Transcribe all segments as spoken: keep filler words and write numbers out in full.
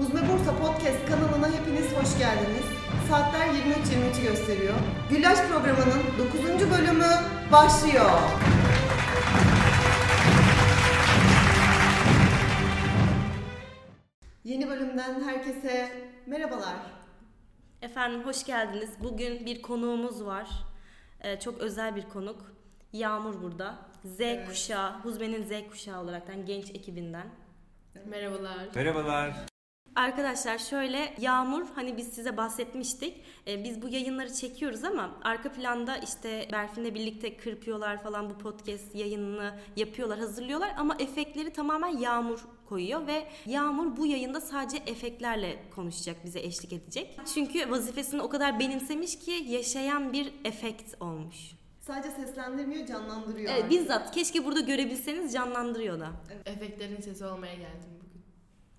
Uzme Bursa Podcast kanalına hepiniz hoş geldiniz. Saatler yirmi üç yirmi üçü gösteriyor. Güloş programının dokuzuncu bölümü başlıyor. Yeni bölümden herkese merhabalar. Efendim hoş geldiniz. Bugün bir konuğumuz var. Ee, çok özel bir konuk. Yağmur burada. Z evet. kuşağı, Huzme'nin Z kuşağı olaraktan genç ekibinden. Merhabalar. Merhabalar. Arkadaşlar şöyle Yağmur, hani biz size bahsetmiştik. Ee, biz bu yayınları çekiyoruz ama arka planda işte Berfin'le birlikte kırpıyorlar falan, bu podcast yayınını yapıyorlar, hazırlıyorlar ama efektleri tamamen Yağmur koyuyor ve Yağmur bu yayında sadece efektlerle konuşacak, bize eşlik edecek. Çünkü vazifesini o kadar benimsemiş ki yaşayan bir efekt olmuş. Sadece seslendirmiyor, canlandırıyor. Evet, bizzat. Keşke burada görebilseniz, canlandırıyor da. Evet. Efektlerin sesi olmaya geldim bugün.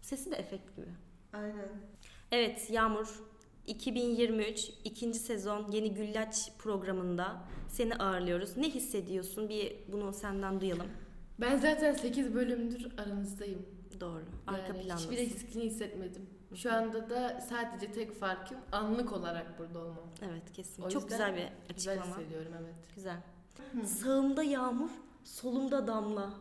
Sesi de efekt gibi. Aynen. Evet Yağmur, iki bin yirmi üç ikinci sezon Yeni Güllaç programında seni ağırlıyoruz. Ne hissediyorsun? Bir bunu senden duyalım. Ben zaten sekiz bölümdür aranızdayım. Doğru. Arka yani planlısın. Hiçbir eksikliğini hissetmedim. Şu anda da sadece tek farkım anlık olarak burada olmam. Evet kesin. O çok güzel bir açıklama. Güzel hissediyorum, evet. Güzel. Hı. Sağımda Yağmur, solumda Damla.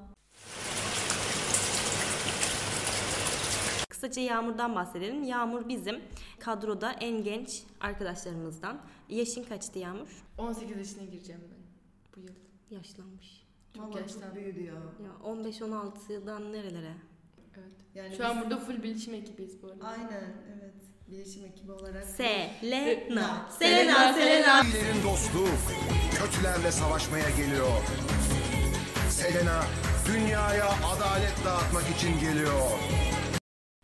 Kısaca Yağmur'dan bahsedelim. Yağmur bizim kadroda en genç arkadaşlarımızdan. Yaşın kaçtı Yağmur? on sekiz yaşına gireceğim ben bu yıl. Yaşlanmış. Çok Vallahi yaşlandı. Çok büyüdü ya. ya on beş on altıdan nerelere? Evet. Yani şu an burada full bilişim ekibiyiz bu arada. Aynen, evet. Bilişim ekibi olarak. Selena, Selena, Selena. İyilerin dostu kötülerle savaşmaya geliyor. Selena dünyaya adalet dağıtmak için geliyor.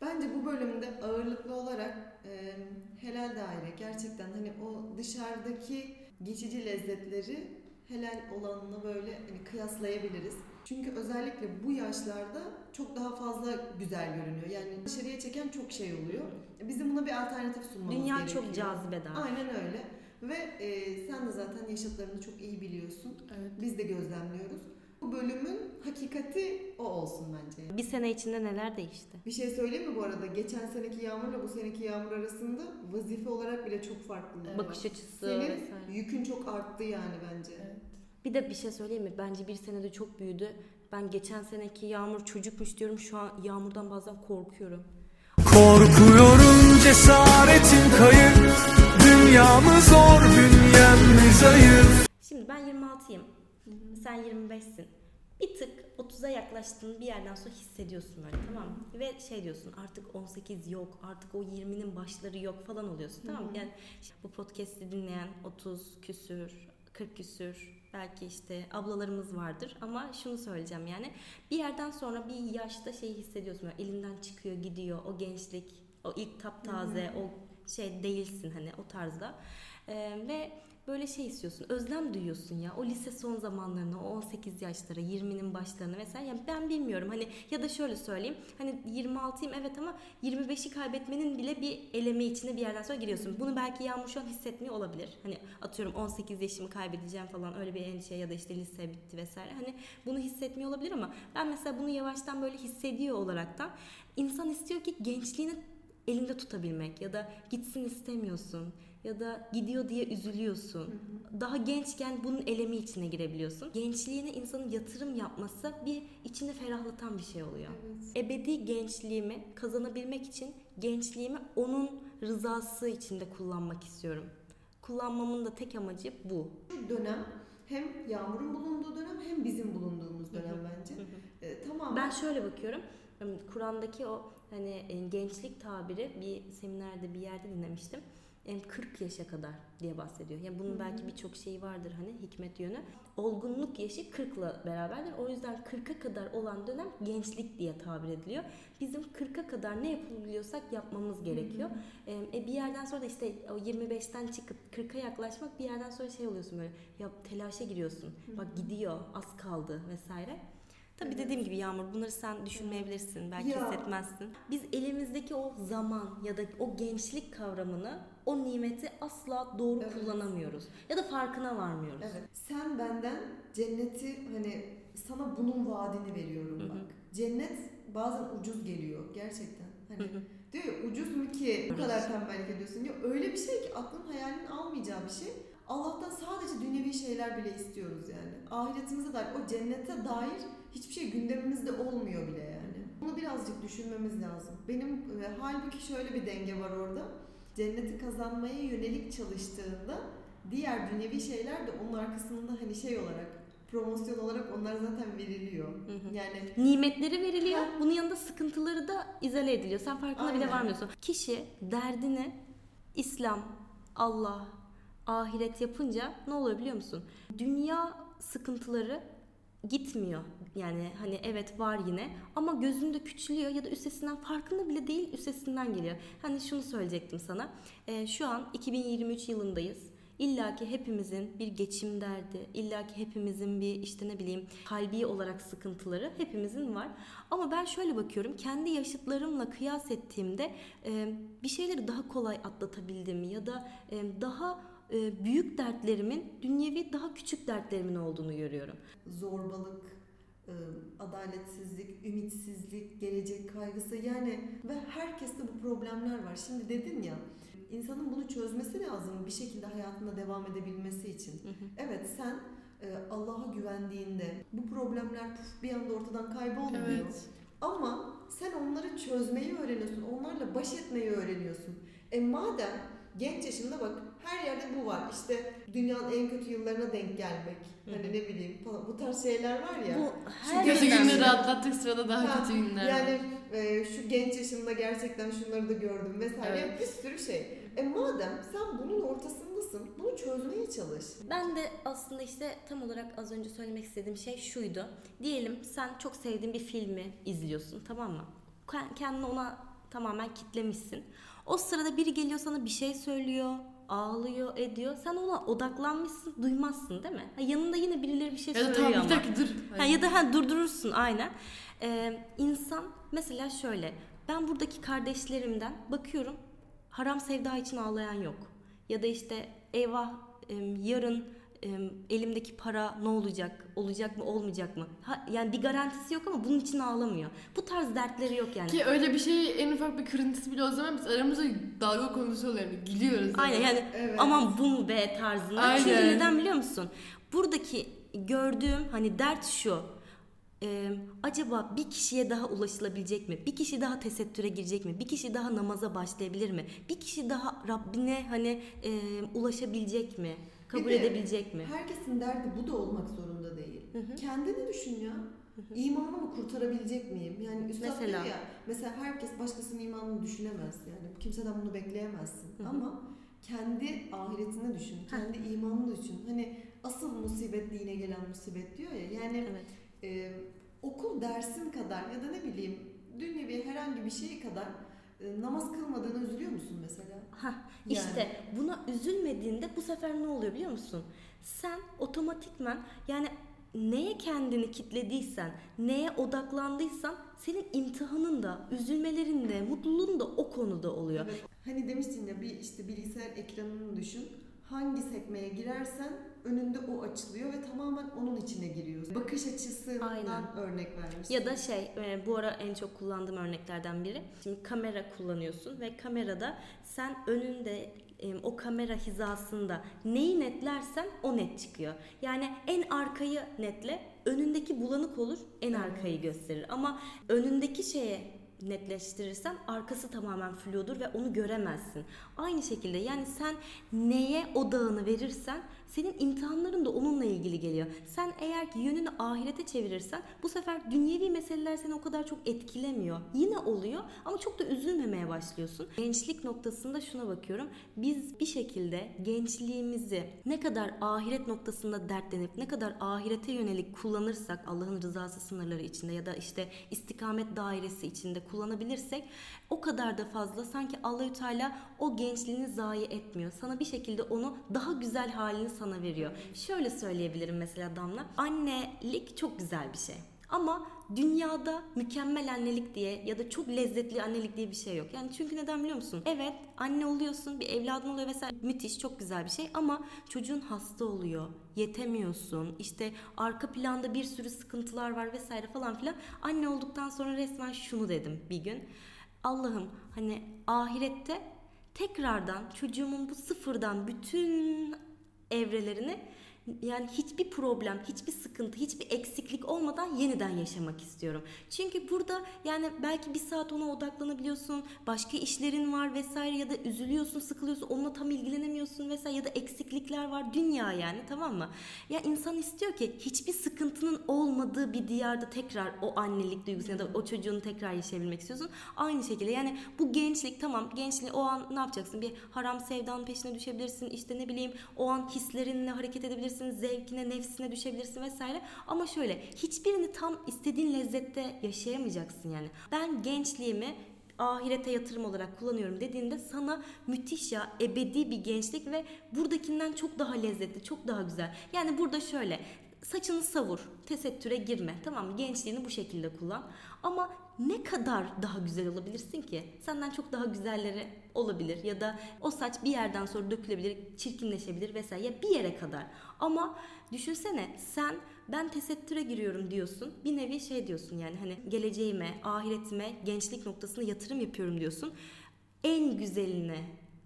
Bence bu bölümde ağırlıklı olarak e, helal daire. Gerçekten hani o dışarıdaki geçici lezzetleri helal olanla böyle hani kıyaslayabiliriz. Çünkü özellikle bu yaşlarda çok daha fazla güzel görünüyor. Yani dışarıya çeken çok şey oluyor. Bizim buna bir alternatif sunmamız Dünya gerekiyor. Dünya çok cazibedar. Aynen öyle. Ve e, sen de zaten yaşadıklarını çok iyi biliyorsun. Evet. Biz de gözlemliyoruz. Bu bölümün hakikati o olsun bence. Bir sene içinde neler değişti? Bir şey söyleyeyim mi bu arada? Geçen seneki Yağmur'la bu seneki Yağmur arasında vazife olarak bile çok farklı. Evet. Bakış açısı. Senin vesaire. Yükün çok arttı yani bence. Evet. Bir de bir şey söyleyeyim mi? Bence bir senede çok büyüdü. Ben geçen seneki Yağmur çocukmuş diyorum. Şu an Yağmur'dan bazen korkuyorum. Korkuyorum, cesaretin kayıp. Dünyamı zor, dünyamı zayıf. Şimdi ben yirmi altıyım. Hı-hı. Sen yirmi beşsin. Bir tık otuza yaklaştığın bir yerden sonra hissediyorsun böyle, tamam mı? Ve şey diyorsun, artık on sekiz yok, artık o yirminin başları yok falan oluyorsun, tamam mı? Yani bu podcast'i dinleyen otuz küsür, kırk küsür, belki işte ablalarımız vardır ama şunu söyleyeceğim yani. Bir yerden sonra bir yaşta şeyi hissediyorsun, yani elinden çıkıyor gidiyor o gençlik, o ilk taptaze, Hı-hı. o şey değilsin hani o tarzda. Ee, ve böyle şey istiyorsun, özlem duyuyorsun ya o lise son zamanlarına, o on sekiz yaşlara, yirminin başlarına vesaire. Yani ben bilmiyorum hani, ya da şöyle söyleyeyim, hani yirmi altıyım evet ama yirmi beşi kaybetmenin bile bir elemi içine bir yerden sonra giriyorsun. Bunu belki Yağmur şu an hissetmiyor olabilir, hani atıyorum on sekiz yaşımı kaybedeceğim falan, öyle bir endişe ya da işte lise bitti vesaire, hani bunu hissetmiyor olabilir ama ben mesela bunu yavaştan böyle hissediyor olaraktan insan istiyor ki gençliğini elinde tutabilmek, ya da gitsin istemiyorsun, ya da gidiyor diye üzülüyorsun. Hı hı. Daha gençken bunun elemi içine girebiliyorsun. Gençliğine insanın yatırım yapması bir içini ferahlatan bir şey oluyor. Evet. Ebedi gençliğimi kazanabilmek için gençliğimi onun rızası içinde kullanmak istiyorum. Kullanmamın da tek amacı bu. Bu dönem hem Yağmur'un bulunduğu dönem hem bizim bulunduğumuz dönem, hı hı. bence. Hı hı. E, tamamen... Ben şöyle bakıyorum. Kur'an'daki o hani gençlik tabiri bir seminerde bir yerde dinlemiştim. kırk yaşa kadar diye bahsediyor. Yani bunun belki birçok şeyi vardır hani hikmet yönü. Olgunluk yaşı kırkla beraberdir. O yüzden kırka kadar olan dönem gençlik diye tabir ediliyor. Bizim kırka kadar ne yapabiliyorsak yapmamız gerekiyor. Hı hı. E bir yerden sonra da işte o yirmi beşten çıkıp kırka yaklaşmak bir yerden sonra şey oluyorsun böyle. Ya telaşa giriyorsun. Hı hı. Bak gidiyor, az kaldı vesaire. Tabii evet. Dediğim gibi Yağmur, bunları sen düşünmeyebilirsin, belki ya. Hissetmezsin. Biz elimizdeki o zaman ya da o gençlik kavramını, o nimeti asla doğru evet. kullanamıyoruz. Ya da farkına varmıyoruz. Evet. Sen benden cenneti, hani sana bunun vaadini veriyorum bak. Hı hı. Cennet bazen ucuz geliyor gerçekten. Hani hı hı. diyor ya, ki bu kadar tembellik ediyorsun diyor. Öyle bir şey ki aklın hayalinin almayacağı bir şey. Allah'tan sadece dünyevi şeyler bile istiyoruz yani. Ahiretimize dair, o cennete dair hiçbir şey gündemimizde olmuyor bile yani. Bunu birazcık düşünmemiz lazım. Benim e, halbuki şöyle bir denge var orada. Cenneti kazanmaya yönelik çalıştığında diğer dünyevi şeyler de onun arkasında hani şey olarak, promosyon olarak onlar zaten veriliyor. Hı hı. Yani nimetleri veriliyor. Ha. Bunun yanında sıkıntıları da izale ediliyor. Sen farkına Aynen. bile varmıyorsun. Kişi derdini İslam, Allah, ahiret yapınca ne oluyor biliyor musun? Dünya sıkıntıları gitmiyor. Yani hani evet var yine ama gözünde küçülüyor ya da üstesinden farkında bile değil üstesinden geliyor. Hani şunu söyleyecektim sana. Ee, şu an iki bin yirmi üç yılındayız. İlla ki hepimizin bir geçim derdi, illa ki hepimizin bir işte ne bileyim kalbi olarak sıkıntıları hepimizin var. Ama ben şöyle bakıyorum, kendi yaşıtlarımla kıyas ettiğimde bir şeyleri daha kolay atlatabildim ya da daha büyük dertlerimin dünyevi daha küçük dertlerimin olduğunu görüyorum. Zorbalık, adaletsizlik, ümitsizlik, gelecek kaygısı yani ve herkeste bu problemler var. Şimdi dedin ya, insanın bunu çözmesi lazım bir şekilde hayatına devam edebilmesi için. Hı hı. Evet, sen Allah'a güvendiğinde bu problemler puf bir anda ortadan kaybolmuyor. Evet. Ama sen onları çözmeyi öğreniyorsun, onlarla baş etmeyi öğreniyorsun. E madem genç yaşında bak her yerde bu var. İşte dünyanın en kötü yıllarına denk gelmek. Hı. Hani ne bileyim falan. Bu tarz şeyler var ya. Bu her şu kötü günleri atlattık, sırada daha ha, kötü günler. Yani e, şu genç yaşında gerçekten şunları da gördüm vesaire. Evet. Bir sürü şey. E madem sen bunun ortasındasın, bunu çözmeye çalış. Ben de aslında işte tam olarak az önce söylemek istediğim şey şuydu. Diyelim sen çok sevdiğin bir filmi izliyorsun, tamam mı? Kendini ona tamamen kitlemişsin. O sırada biri geliyor sana bir şey söylüyor, ağlıyor, ediyor. Sen ona odaklanmışsın, duymazsın değil mi? Ha, yanında yine birileri bir şey ya söylüyor ama. Ya da dur. Ha, ya da ha, durdurursun aynen. Ee, insan mesela şöyle, ben buradaki kardeşlerimden bakıyorum haram sevda için ağlayan yok. Ya da işte eyvah yarın elimdeki para ne olacak, olacak mı, olmayacak mı? Ha, yani bir garantisi yok ama bunun için ağlamıyor. Bu tarz dertleri yok yani. Ki öyle bir şey, en ufak bir kırıntısı bile o zaman biz aramızda dalga konusu oluyor, gülüyoruz. Aynen yani evet. Aman bu mu be tarzında. Aynen. Çünkü neden biliyor musun? Buradaki gördüğüm hani dert şu. Ee, acaba bir kişiye daha ulaşılabilecek mi? Bir kişi daha tesettüre girecek mi? Bir kişi daha namaza başlayabilir mi? Bir kişi daha Rabbine hani e, ulaşabilecek mi? Kabul edebilecek mi? Herkesin derdi bu da olmak zorunda değil. Hı hı. Kendini düşün ya. Hı hı. İmanımı kurtarabilecek miyim? Yani üstad dedi ya. Mesela herkes başkasının imanını düşünemez. Yani kimseden bunu bekleyemezsin. Hı hı. Ama kendi ahiretini düşün. Kendi hı. imanını düşün. Hani asıl musibet dine gelen musibet diyor ya. Yani evet. e, okul dersin kadar ya da ne bileyim dünyevi herhangi bir şey kadar namaz kılmadığına üzülüyor musun mesela? Ha, işte yani. Buna üzülmediğinde bu sefer ne oluyor biliyor musun? Sen otomatikman yani neye kendini kitlediysen, neye odaklandıysan senin imtihanın da, üzülmelerin de, mutluluğun da o konuda oluyor. Evet. Hani demiştin ya bir işte bilgisayar ekranını düşün. Hangi sekmeye girersen önünde o açılıyor ve tamamen onun içine giriyorsun. Bakış açısından Aynen. örnek vermişsin. Ya da şey, bu ara en çok kullandığım örneklerden biri. Şimdi kamera kullanıyorsun ve kamerada sen önünde o kamera hizasında neyi netlersen o net çıkıyor. Yani en arkayı netle, önündeki bulanık olur, en arkayı gösterir. Ama önündeki şeye netleştirirsen arkası tamamen fludur ve onu göremezsin. Aynı şekilde yani sen neye odağını verirsen senin imtihanların da onunla ilgili geliyor. Sen eğer ki yönünü ahirete çevirirsen bu sefer dünyevi meseleler seni o kadar çok etkilemiyor. Yine oluyor ama çok da üzülmemeye başlıyorsun. Gençlik noktasında şuna bakıyorum. Biz bir şekilde gençliğimizi ne kadar ahiret noktasında dertlenip ne kadar ahirete yönelik kullanırsak Allah'ın rızası sınırları içinde ya da işte istikamet dairesi içinde kullanabilirsek o kadar da fazla sanki Allahü Teala o gençliğini zayi etmiyor. Sana bir şekilde onu daha güzel halini sana veriyor. Şöyle söyleyebilirim mesela Damla. Annelik çok güzel bir şey. Ama dünyada mükemmel annelik diye ya da çok lezzetli annelik diye bir şey yok. Yani çünkü neden biliyor musun? Evet, anne oluyorsun, bir evladın oluyor vesaire. Müthiş, çok güzel bir şey ama çocuğun hasta oluyor, yetemiyorsun. İşte arka planda bir sürü sıkıntılar var vesaire falan filan. Anne olduktan sonra resmen şunu dedim bir gün. Allah'ım hani ahirette tekrardan çocuğumun bu sıfırdan bütün evrelerini, yani hiçbir problem, hiçbir sıkıntı, hiçbir eksiklik olmadan yeniden yaşamak istiyorum. Çünkü burada yani belki bir saat ona odaklanabiliyorsun, başka işlerin var vesaire, ya da üzülüyorsun, sıkılıyorsun, onunla tam ilgilenemiyorsun vesaire, ya da eksiklikler var, dünya yani, tamam mı? Ya insan istiyor ki hiçbir sıkıntının olmadığı bir diyarda tekrar o annelik duygusunu ya da o çocuğunu tekrar yaşayabilmek istiyorsun. Aynı şekilde yani bu gençlik, tamam, gençliği o an ne yapacaksın? Bir haram sevdanın peşine düşebilirsin, işte ne bileyim o an hislerinle hareket edebilirsin, zevkine, nefsine düşebilirsin vesaire, ama şöyle hiçbirini tam istediğin lezzette yaşayamayacaksın yani. Ben gençliğimi ahirete yatırım olarak kullanıyorum dediğinde sana müthiş ya, ebedi bir gençlik ve buradakinden çok daha lezzetli, çok daha güzel. Yani burada şöyle saçını savur, tesettüre girme, tamam mı? Gençliğini bu şekilde kullan. Ama ne kadar daha güzel olabilirsin ki? Senden çok daha güzelleri olabilir ya da o saç bir yerden sonra dökülebilir, çirkinleşebilir vesaire, ya bir yere kadar. Ama düşünsene sen, ben tesettüre giriyorum diyorsun, bir nevi şey diyorsun yani, hani geleceğime, ahiretime, gençlik noktasına yatırım yapıyorum diyorsun. En güzeline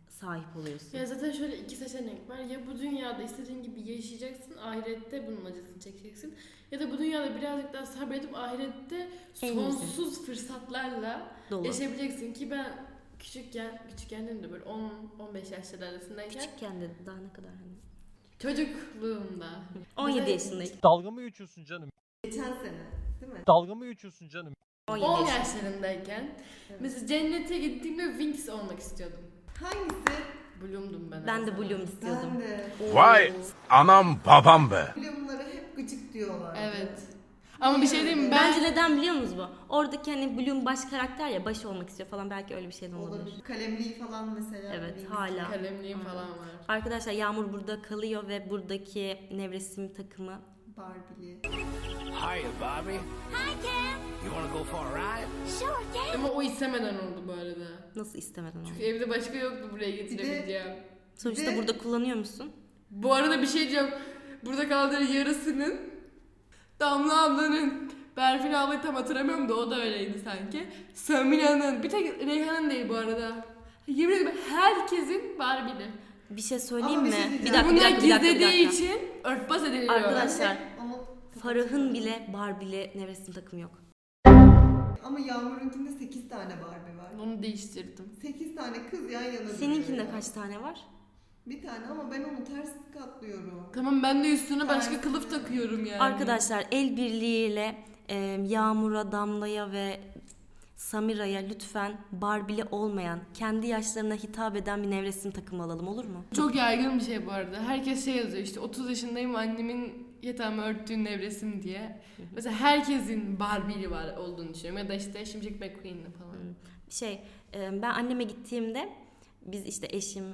sahip oluyorsun. Ya zaten şöyle iki seçenek var. Ya bu dünyada istediğin gibi yaşayacaksın, ahirette bunun acısını çekeceksin. Ya da bu dünyada birazcık daha sabredip ahirette sonsuz fırsatlarla Doğru. yaşayabileceksin. Ki ben küçükken, küçükken dedim de böyle on on beş yaşlar arasındayken. Küçükken de daha ne kadar hani? Çocukluğumda. on yedi yaşındayken. Dalga mı geçiyorsun canım? Geçen sene değil mi? Dalga mı geçiyorsun canım? on yaşlarındayken. Evet. Mesela cennete gittiğimde Winx olmak istiyordum. Hangisi? Bloom'dum ben. Ben de Bloom istiyordum. Ben de. Vay anam babam be. Bloom'lara hep gıcık diyorlar. Evet. Ama evet. Bir şey diyeyim mi? Ben... Bence neden biliyor musunuz bu? Oradaki hani Bloom baş karakter ya, baş olmak istiyor falan, belki öyle bir şey de olabilir. Olabilir. Kalemliği falan mesela. Evet benim. Hala. Kalemliği hmm. falan var. Arkadaşlar Yağmur burada kalıyor ve buradaki nevresim takımı Barbie'li. Hiya Barbie. Hi Cam. You wanna go for a ride? Sure Cam. Ama o istemeden oldu bu arada. Nasıl istemeden oldu? Çünkü evde başka yoktu buraya getirebileceğim. De, Sonuçta de. Burada kullanıyor musun? Bu arada bir şey diyeceğim. Burada kaldığı yarısının Damla ablanın, Berfin ablayı tam hatırlamıyorum da o da öyleydi sanki. Samina'nın, bir tek Reyhan'ın değil bu arada. Yemin ederim herkesin Barbie'li. Bir şey söyleyeyim mi? Bir, şey bir dakika, bir dakika, bir dakika. Bunu gizlediği için örtbas ediliyor. Arkadaşlar. Farah'ın bile Barbie'li nevresim takımı yok. Ama Yağmur'unkinde sekiz tane Barbie var. Onu değiştirdim. sekiz tane kız yan yana. Seninkinde ya. Kaç tane var? Bir tane ama ben onu ters katlıyorum. Tamam, ben de üstüne ters başka kılıf takıyorum yani. Arkadaşlar el birliğiyle e, Yağmur'a, Damla'ya ve Samira'ya lütfen Barbie'li olmayan, kendi yaşlarına hitap eden bir nevresim takımı alalım, olur mu? Çok yaygın bir şey bu arada. Herkes şey yazıyor işte, otuz yaşındayım annemin yatağımı örttüğün nevresim diye. Mesela herkesin Barbie'li var olduğunu düşünüyorum. Ya da işte Şimşek McQueen'li falan. Şey, ben anneme gittiğimde biz işte eşim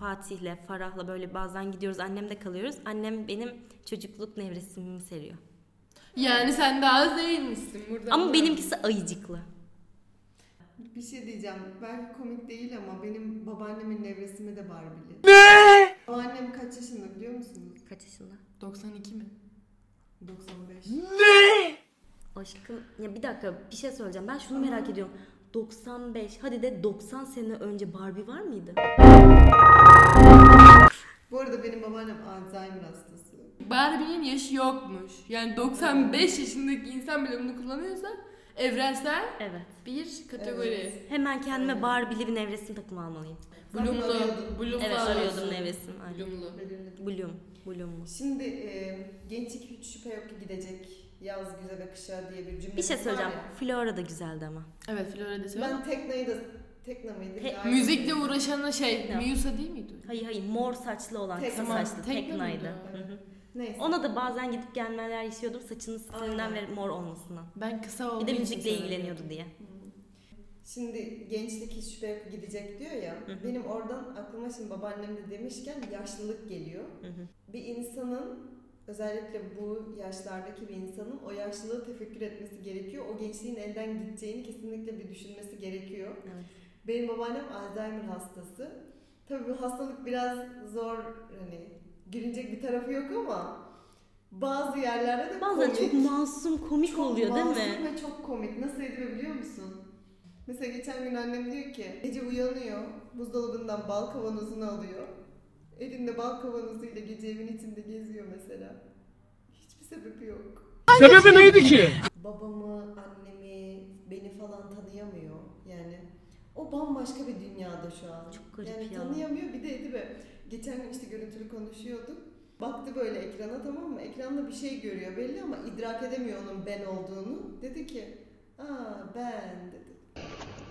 Fatih'le, Farah'la böyle bazen gidiyoruz. Annemde kalıyoruz. Annem benim çocukluk nevresimimi seriyor. Yani sen daha az değilmişsin burada. Ama buradan. Benimkisi ayıcıklı. Bir şey diyeceğim. Belki komik değil ama benim babaannemin nevresimi de Barbie'li. Ne? Babaannem kaç yaşında biliyor musunuz? Kaç yaşında? doksan iki mi? doksan beş. Ne? Aşkım ya bir dakika, bir şey söyleyeceğim. Ben şunu Aa. merak ediyorum. doksan beş, hadi de doksan sene önce Barbie var mıydı? Bu arada benim babaannem Alzheimer hastası. Barbie'nin yaşı yokmuş. Yani doksan beş yaşındaki insan bile bunu kullanıyorsa evrensel evet. bir kategori. Evet. Hemen kendime Barbie'li bir nevresim takımı almalıyım. Bloom'lu. Bloom'lu. Evet, arıyordum nevresim. Bloom'lu. Bloom. Bloom'lu. Şimdi e, gençlik hiç şüphe yok ki gidecek. Yaz güzel akışa diye bir cümle. Bir şey söyleyeceğim. Flora da güzeldi ama. Evet, Flora da güzeldi. Ben Tekna'yı da Tekna mıydı? Te- müzikle uğraşan şey Miusa değil miydi? Hayır hayır, mor saçlı olan, kısa saçlı Tekna'ydı. Neyse. Ona da bazen gidip gelmeler yaşıyordum, saçının stilinden ve mor olmasından. Ben kısa olduğum için. Bir de müzikle ilgileniyordu diye. Şimdi gençlik hiç şüphe yok gidecek diyor ya. Hı hı. Benim oradan aklıma şimdi babaannem de demişken yaşlılık geliyor. Hı hı. Bir insanın, özellikle bu yaşlardaki bir insanın o yaşlılığı tefekkür etmesi gerekiyor. O gençliğin elden gideceğini kesinlikle bir düşünmesi gerekiyor. Evet. Benim babaannem Alzheimer hastası. Tabii bu hastalık biraz zor, hani gülünecek bir tarafı yok ama bazı yerlerde de bazen komik. Bazen çok masum, komik çok oluyor değil mi? Çok masum ve çok komik. Nasıl ediyor biliyor musun? Mesela geçen gün annem diyor ki, gece uyanıyor, buzdolabından bal kavanozunu alıyor. Elinde bal kavanozuyla gece evin içinde geziyor mesela. Hiçbir sebebi yok. Sebebi neydi ki? Babamı, annemi, beni falan tanıyamıyor. Yani o bambaşka bir dünyada şu an. Çok garip yani ya. Tanıyamıyor. Bir de Edibe, geçen gün işte görüntülü konuşuyorduk. Baktı böyle ekrana, tamam mı? Ekranda bir şey görüyor belli ama idrak edemiyor onun ben olduğunu. Dedi ki, aa ben dedi.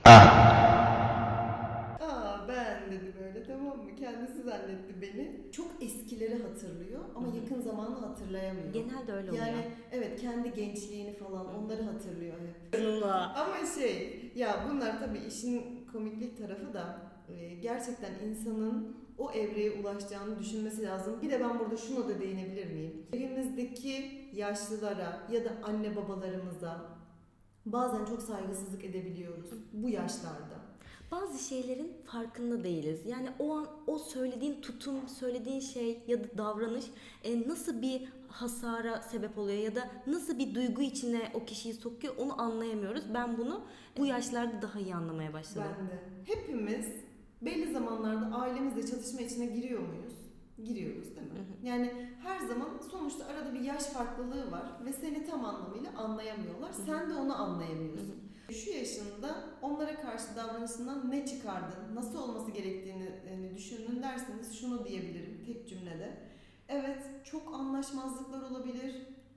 Aa ben dedi böyle, tamam mı? Kendisi zannetti beni. Çok eskileri hatırlıyor ama Hı. yakın zamanı hatırlayamıyor. Genelde öyle oluyor. Yani evet, kendi gençliğini falan onları hatırlıyor hep. Allah. Ama şey ya, bunlar tabii işin komiklik tarafı da gerçekten insanın o evreye ulaşacağını düşünmesi lazım. Bir de ben burada şuna da değinebilir miyim? Evimizdeki yaşlılara ya da anne babalarımıza bazen çok saygısızlık edebiliyoruz bu yaşlarda. Bazı şeylerin farkında değiliz. Yani o an o söylediğin tutum, söylediğin şey ya da davranış e, nasıl bir hasara sebep oluyor ya da nasıl bir duygu içine o kişiyi sokuyor, onu anlayamıyoruz. Ben bunu bu yaşlarda daha iyi anlamaya başladım. Ben de. Hepimiz belli zamanlarda ailemizle çatışma içine giriyor muyuz? Giriyoruz değil mi? Hı hı. Yani her zaman sonuçta arada bir yaş farklılığı var ve seni tam anlamıyla anlayamıyorlar. Hı hı. Sen de onu anlayamıyorsun. Hı hı. Şu yaşında onlara karşı davranışından ne çıkardın, nasıl olması gerektiğini yani düşünün derseniz şunu diyebilirim tek cümlede. Evet, çok anlaşmazlıklar olabilir.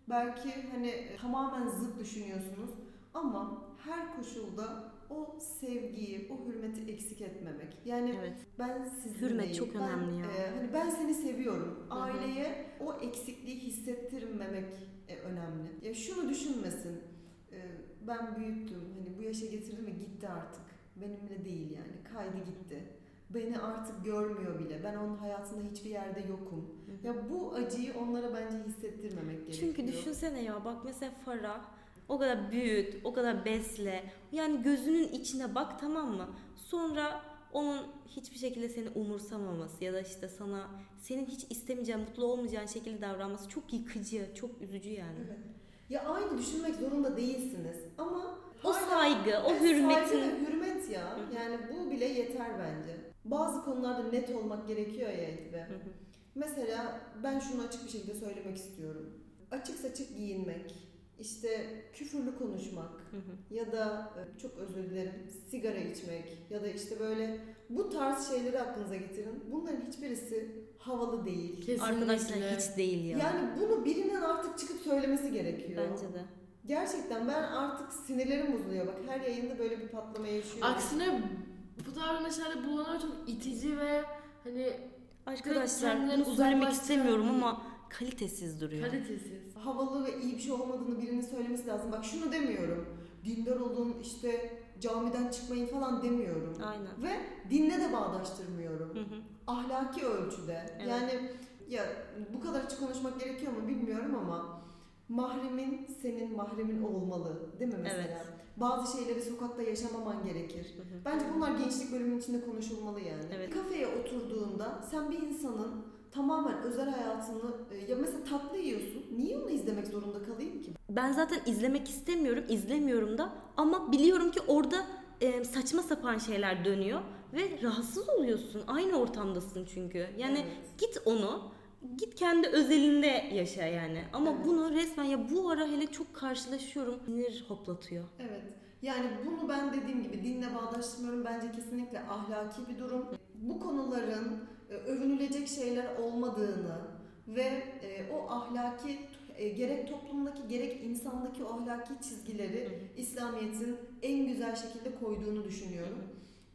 Belki hani tamamen zıt düşünüyorsunuz ama her koşulda o sevgiyi, o hürmeti eksik etmemek. Yani evet. Ben sizinleyim. Hürmet çok ben, önemli ya. E, hani ben seni seviyorum. Aileye Hı-hı. o eksikliği hissettirmemek e, önemli. Ya şunu düşünmesin. E, ben büyüttüm. Hani bu yaşa getirdim ve gitti artık. Benimle değil yani. Kaydı gitti. Beni artık görmüyor bile. Ben onun hayatında hiçbir yerde yokum. Hı-hı. Ya bu acıyı onlara bence hissettirmemek Çünkü gerekiyor. Çünkü düşünsene ya, bak mesela Farah, o kadar büyüt, o kadar besle. Yani gözünün içine bak, tamam mı? Sonra onun hiçbir şekilde seni umursamaması ya da işte sana, senin hiç istemeyeceğin, mutlu olmayacağın şekilde davranması çok yıkıcı, çok üzücü yani. Evet. Ya aynı düşünmek zorunda değilsiniz ama o saygı, o hürmetin... Saygı, hürmet ya. Yani bu bile yeter bence. Bazı konularda net olmak gerekiyor ya Edibe. Mesela ben şunu açık bir şekilde söylemek istiyorum. Açık saçık giyinmek. İşte küfürlü konuşmak hı hı. ya da çok özür dilerim sigara içmek ya da işte böyle bu tarz şeyleri aklınıza getirin. Bunların hiçbirisi havalı değil. Kesinlikle. Arkadaşlar hiç değil ya. Yani bunu birinin artık çıkıp söylemesi gerekiyor. Bence de. Gerçekten ben artık sinirlerim bozuluyor. Bak her yayında böyle bir patlama yaşıyorum. Aksine bu davranışlarda bulunanlar çok itici ve hani arkadaşlar bunu söylemek istemiyorum ama kalitesiz duruyor. Kalitesiz. Havalı ve iyi bir şey olmadığını birinin söylemesi lazım. Bak şunu demiyorum. Dindar olun, işte camiden çıkmayın falan demiyorum. Aynen. Ve dinle de bağdaştırmıyorum. Hı hı. Ahlaki ölçüde. Evet. Yani ya bu kadar açık konuşmak gerekiyor mu bilmiyorum ama mahremin senin mahremin olmalı. Değil mi mesela? Evet. Bazı şeyleri sokakta yaşamaman gerekir. Hı hı. Bence bunlar gençlik bölümünün içinde konuşulmalı yani. Evet. Kafeye oturduğunda sen bir insanın tamamen özel hayatını, ya mesela tatlı yiyorsun, niye onu izlemek zorunda kalayım ki? Ben zaten izlemek istemiyorum, izlemiyorum da ama biliyorum ki orada e, saçma sapan şeyler dönüyor ve rahatsız oluyorsun, aynı ortamdasın çünkü. Yani evet. Git onu, git kendi özelinde yaşa yani ama evet. Bunu resmen ya bu ara hele çok karşılaşıyorum, sinir hoplatıyor. Evet. Yani bunu ben dediğim gibi dinle bağdaştırmıyorum. Bence kesinlikle ahlaki bir durum. Bu konuların övünülecek şeyler olmadığını ve o ahlaki, gerek toplumdaki gerek insandaki o ahlaki çizgileri İslamiyet'in en güzel şekilde koyduğunu düşünüyorum.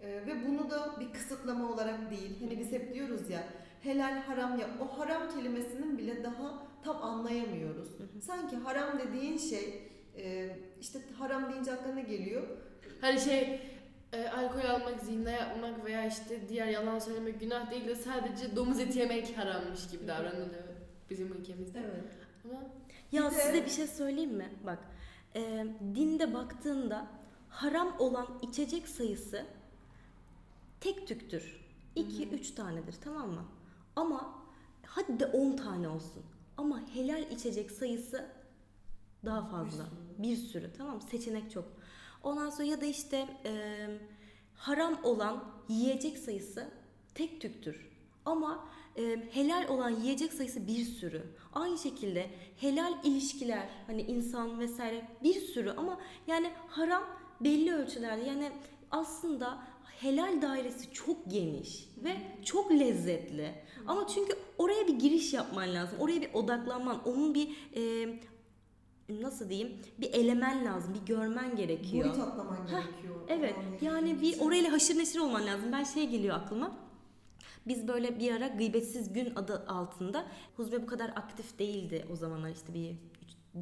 Ve bunu da bir kısıtlama olarak değil. Hani biz hep diyoruz ya, helal haram ya, o haram kelimesinin bile daha tam anlayamıyoruz. Sanki haram dediğin şey Ee, işte haram deyince aklına ne geliyor? Hani şey e, alkol almak, zina yapmak veya işte diğer yalan söylemek günah değil de sadece domuz eti yemek harammış gibi davranılıyor bizim ülkemizde. Evet. Ama ya bir de... size bir şey söyleyeyim mi? Bak e, dinde baktığında haram olan içecek sayısı tek tüktür. iki üç hmm. tanedir, tamam mı? Ama hadi de on tane olsun. Ama helal içecek sayısı daha fazla. Bir sürü. Bir sürü, tamam, seçenek çok. Ondan sonra ya da işte e, haram olan yiyecek sayısı tek tüktür. Ama e, helal olan yiyecek sayısı bir sürü. Aynı şekilde helal ilişkiler, hani insan vesaire bir sürü, ama yani haram belli ölçülerde. Yani aslında helal dairesi çok geniş ve çok lezzetli. Ama çünkü oraya bir giriş yapman lazım. Oraya bir odaklanman, onun bir e, nasıl diyeyim, bir elemen lazım, bir görmen gerekiyor. Boyut atlaman Heh, gerekiyor. Evet, yani bir orayla haşır neşir olman lazım. Ben şey geliyor aklıma. Biz böyle bir ara Gıybetsiz Gün adı altında, Huzme bu kadar aktif değildi o zamanlar, işte bir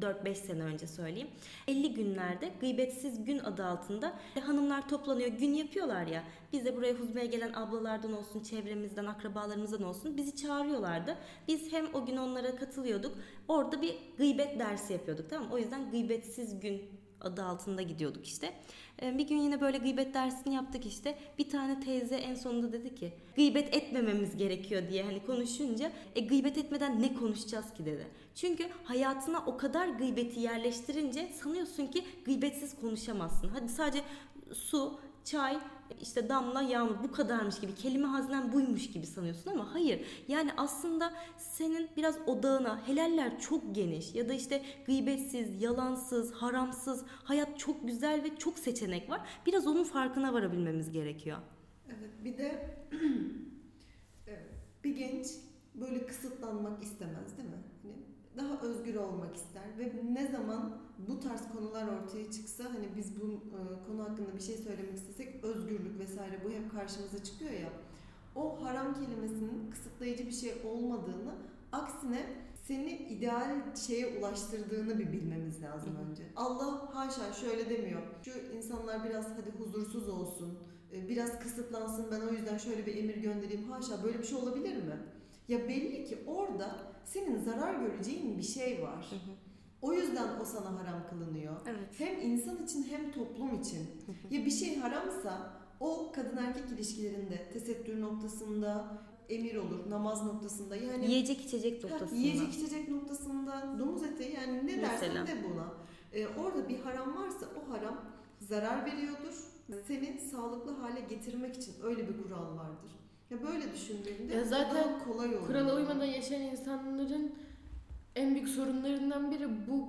dört beş sene önce söyleyeyim. elli günlerde Gıybetsiz Gün adı altında hanımlar toplanıyor, gün yapıyorlar ya. Biz de buraya Huzme'ye gelen ablalardan olsun, çevremizden, akrabalarımızdan olsun bizi çağırıyorlardı. Biz hem o gün onlara katılıyorduk, orada bir gıybet dersi yapıyorduk, tamam mı? O yüzden Gıybetsiz Gün adı altında gidiyorduk işte. Bir gün yine böyle gıybet dersini yaptık işte. Bir tane teyze en sonunda dedi ki, gıybet etmememiz gerekiyor diye hani konuşunca, e gıybet etmeden ne konuşacağız ki dedi. Çünkü hayatına o kadar gıybeti yerleştirince sanıyorsun ki gıybetsiz konuşamazsın. Hadi sadece su, çay, işte Damla, Yağmur bu kadarmış gibi, kelime hazinen buymuş gibi sanıyorsun, ama hayır. Yani aslında senin biraz odağına, helaller çok geniş ya da işte gıybetsiz, yalansız, haramsız hayat çok güzel ve çok seçenek var. Biraz onun farkına varabilmemiz gerekiyor. Evet, bir de evet, bir genç böyle kısıtlanmak istemez, değil mi? Hani daha özgür olmak ister ve ne zaman bu tarz konular ortaya çıksa, hani biz bu e, konu hakkında bir şey söylemek istesek, özgürlük vesaire bu hep karşımıza çıkıyor ya. O haram kelimesinin kısıtlayıcı bir şey olmadığını, aksine seni ideal şeye ulaştırdığını bir bilmemiz lazım önce. Allah haşa şöyle demiyor. Şu insanlar biraz hadi huzursuz olsun, biraz kısıtlansın, ben o yüzden şöyle bir emir göndereyim. Haşa, böyle bir şey olabilir mi? Ya belli ki orada senin zarar göreceğin bir şey var. Hı hı. O yüzden o sana haram kılınıyor. Evet. Hem insan için hem toplum için. Hı hı. Ya bir şey haramsa o kadın erkek ilişkilerinde, tesettür noktasında emir olur, namaz noktasında, yani yiyecek içecek noktasında. Ha, yiyecek içecek noktasında, domuz eti, yani ne dersen de buna. Ee, orada bir haram varsa o haram zarar veriyordur. Seni sağlıklı hale getirmek için öyle bir kural vardır. Ya böyle düşündüğümde ya zaten kolay olur. Kurala uymadan yaşayan insanların en büyük sorunlarından biri bu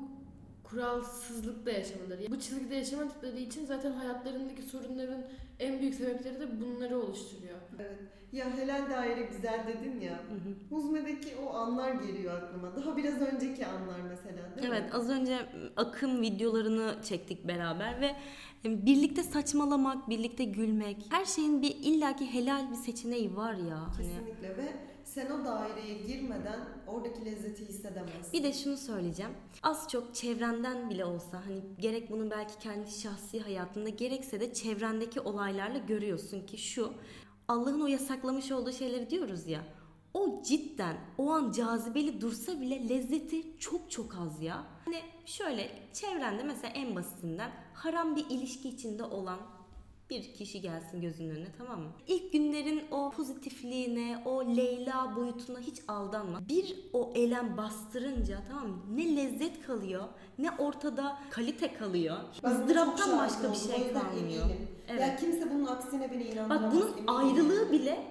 kuralsızlıkta yaşamaları. Bu çizgide yaşamadıkları için zaten hayatlarındaki sorunların en büyük sebepleri de bunları oluşturuyor. Evet. Ya helal daire güzel dedin ya. Hı hı. Huzme'deki o anlar geliyor aklıma. Daha biraz önceki anlar mesela, değil evet, mi? Evet, az önce akım videolarını çektik beraber ve birlikte saçmalamak, birlikte gülmek. Her şeyin bir illaki helal bir seçeneği var ya. Kesinlikle hani. Ve sen o daireye girmeden oradaki lezzeti hissedemezsin. Bir de şunu söyleyeceğim. Az çok çevrenden bile olsa, hani gerek bunu belki kendi şahsi hayatında, gerekse de çevrendeki olaylarla görüyorsun ki şu Allah'ın o yasaklamış olduğu şeyleri diyoruz ya. O cidden o an cazibeli dursa bile lezzeti çok çok az ya. Hani şöyle çevrende mesela en basitinden haram bir ilişki içinde olan bir kişi gelsin gözünün önüne, tamam mı? İlk günlerin o pozitifliğine, o Leyla boyutuna hiç aldanma. Bir o elem bastırınca, tamam mı? Ne lezzet kalıyor, ne ortada kalite kalıyor. Izdıraptan başka bir şey kalmıyor. Evet. Ya kimse bunun aksine bile inanmaz. Bak bunun ayrılığı mi? Bile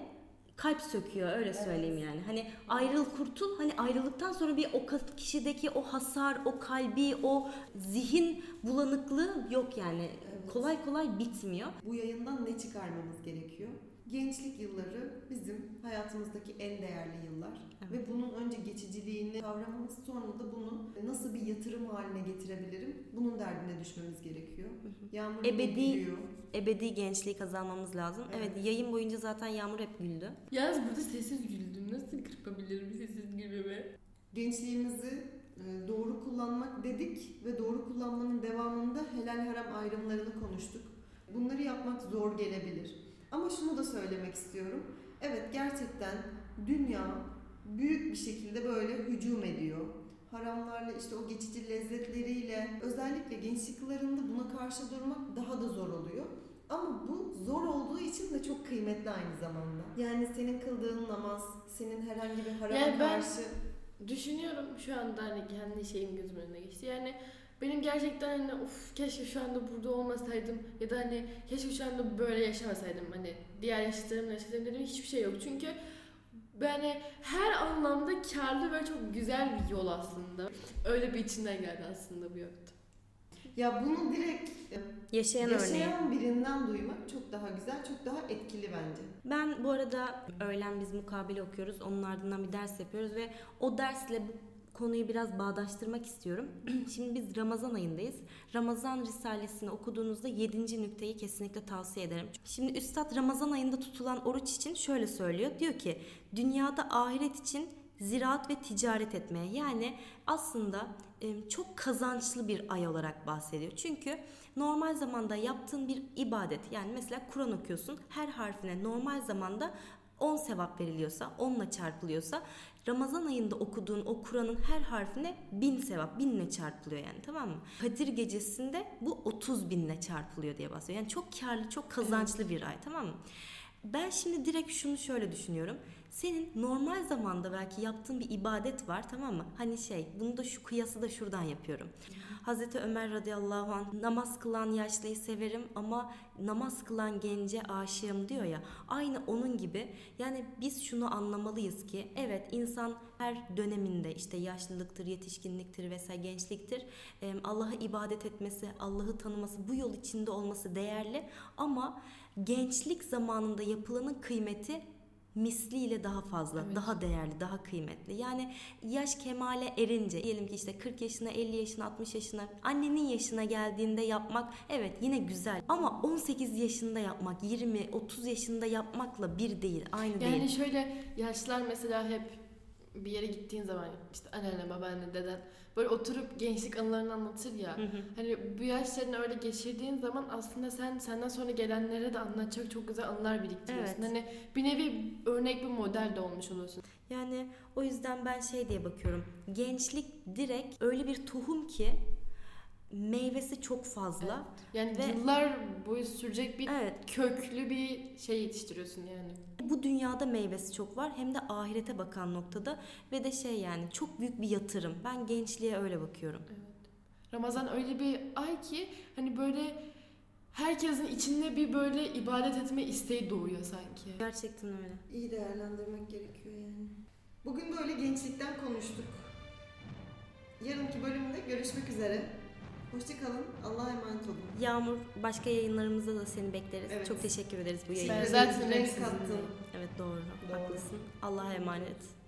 kalp söküyor, öyle söyleyeyim evet. Yani. Hani ayrıl kurtul, hani ayrılıktan sonra bir o kişideki o hasar, o kalbi, o zihin bulanıklığı yok yani. Evet. Kolay kolay bitmiyor. Bu yayından ne çıkarmamız gerekiyor? Gençlik yılları bizim hayatımızdaki en değerli yıllar. Evet. Ve bunun önce geçiciliğini kavramamız, sonra da bunu nasıl bir yatırım haline getirebilirim? Bunun derdine düşmemiz gerekiyor. Yağmur ebedi gülüyor. Ebedi gençliği kazanmamız lazım. Evet. Evet, yayın boyunca zaten Yağmur hep güldü. Yalnız burada sessiz güldüm. Nasıl kırpabilirim sessiz gülmeme? Gençliğimizi doğru kullanmak dedik ve doğru kullanmanın devamında helal haram ayrımlarını konuştuk. Bunları yapmak zor gelebilir. Ama şunu da söylemek istiyorum. Evet, gerçekten dünya büyük bir şekilde böyle hücum ediyor. Haramlarla, işte o geçici lezzetleriyle, özellikle gençlik yıllarında buna karşı durmak daha da zor oluyor. Ama bu zor olduğu için de çok kıymetli aynı zamanda. Yani senin kıldığın namaz, senin herhangi bir harama yani karşı... düşünüyorum şu anda, hani kendi şeyim gözümün önüne geçti. Yani Benim gerçekten hani of keşke şu anda burada olmasaydım ya da hani keşke şu anda böyle yaşamasaydım, hani diğer yaşadığım yaşadığım dediğim hiçbir şey yok. Çünkü ben her anlamda kârlı ve çok güzel bir yol aslında. Öyle bir içinden geldi aslında bu yoktu. Ya bunu direkt yaşayan, yaşayan birinden duymak çok daha güzel, çok daha etkili bence. Ben bu arada öğlen biz mukabele okuyoruz. Onun ardından bir ders yapıyoruz ve o dersle konuyu biraz bağdaştırmak istiyorum. Şimdi biz Ramazan ayındayız. Ramazan Risalesini okuduğunuzda yedinci nükteyi kesinlikle tavsiye ederim. Şimdi Üstad Ramazan ayında tutulan oruç için şöyle söylüyor. Diyor ki dünyada ahiret için ziraat ve ticaret etmeye, yani aslında çok kazançlı bir ay olarak bahsediyor. Çünkü normal zamanda yaptığın bir ibadet, yani mesela Kur'an okuyorsun, her harfine normal zamanda on sevap veriliyorsa, onla çarpılıyorsa Ramazan ayında okuduğun o Kur'an'ın her harfine bin sevap, binle çarpılıyor yani, tamam mı? Kadir gecesinde bu otuz binle çarpılıyor diye bahsediyor. Yani çok karlı, çok kazançlı bir ay, tamam mı? Ben şimdi direkt şunu şöyle düşünüyorum. Senin normal zamanda belki yaptığın bir ibadet var, tamam mı? Hani şey, bunu da şu kıyası da şuradan yapıyorum. Hazreti Ömer radıyallahu anh namaz kılan yaşlıyı severim ama namaz kılan gence aşığım diyor ya. Aynı onun gibi yani biz şunu anlamalıyız ki evet, insan her döneminde işte yaşlılıktır, yetişkinliktir vesaire gençliktir. Allah'a ibadet etmesi, Allah'ı tanıması, bu yol içinde olması değerli ama gençlik zamanında yapılanın kıymeti misliyle daha fazla, evet, daha değerli, daha kıymetli. Yani yaş kemale erince, diyelim ki işte kırk yaşına, elli yaşına, altmış yaşına, annenin yaşına geldiğinde yapmak evet yine güzel ama on sekiz yaşında yapmak, yirmi otuz yaşında yapmakla bir değil, aynı yani değil. Yani şöyle yaşlar mesela hep bir yere gittiğin zaman işte anneanne, babaanne, deden böyle oturup gençlik anılarını anlatır ya. Hı hı. Hani bu yaşlarını öyle geçirdiğin zaman aslında sen senden sonra gelenlere de anlatacak çok güzel anılar biriktiriyorsun. Evet. Hani bir nevi örnek, bir model de olmuş oluyorsun. Yani o yüzden ben şey diye bakıyorum. Gençlik direkt öyle bir tohum ki meyvesi çok fazla. Evet. Yani yıllar boyu sürecek bir evet, köklü bir şey yetiştiriyorsun yani. Bu dünyada meyvesi çok var hem de ahirete bakan noktada ve de şey yani çok büyük bir yatırım. Ben gençliğe öyle bakıyorum. Evet. Ramazan öyle bir ay ki hani böyle herkesin içinde bir böyle ibadet etme isteği doğuyor sanki. Gerçekten öyle. İyi değerlendirmek gerekiyor yani. Bugün böyle gençlikten konuştuk. Yarınki bölümde görüşmek üzere. Hoşçakalın. Allah'a emanet olun. Yağmur, başka yayınlarımızda da seni bekleriz. Evet. Çok teşekkür ederiz bu yayınlar için. Zaten renk kattın. Evet doğru, doğru. Haklısın. Allah'a emanet.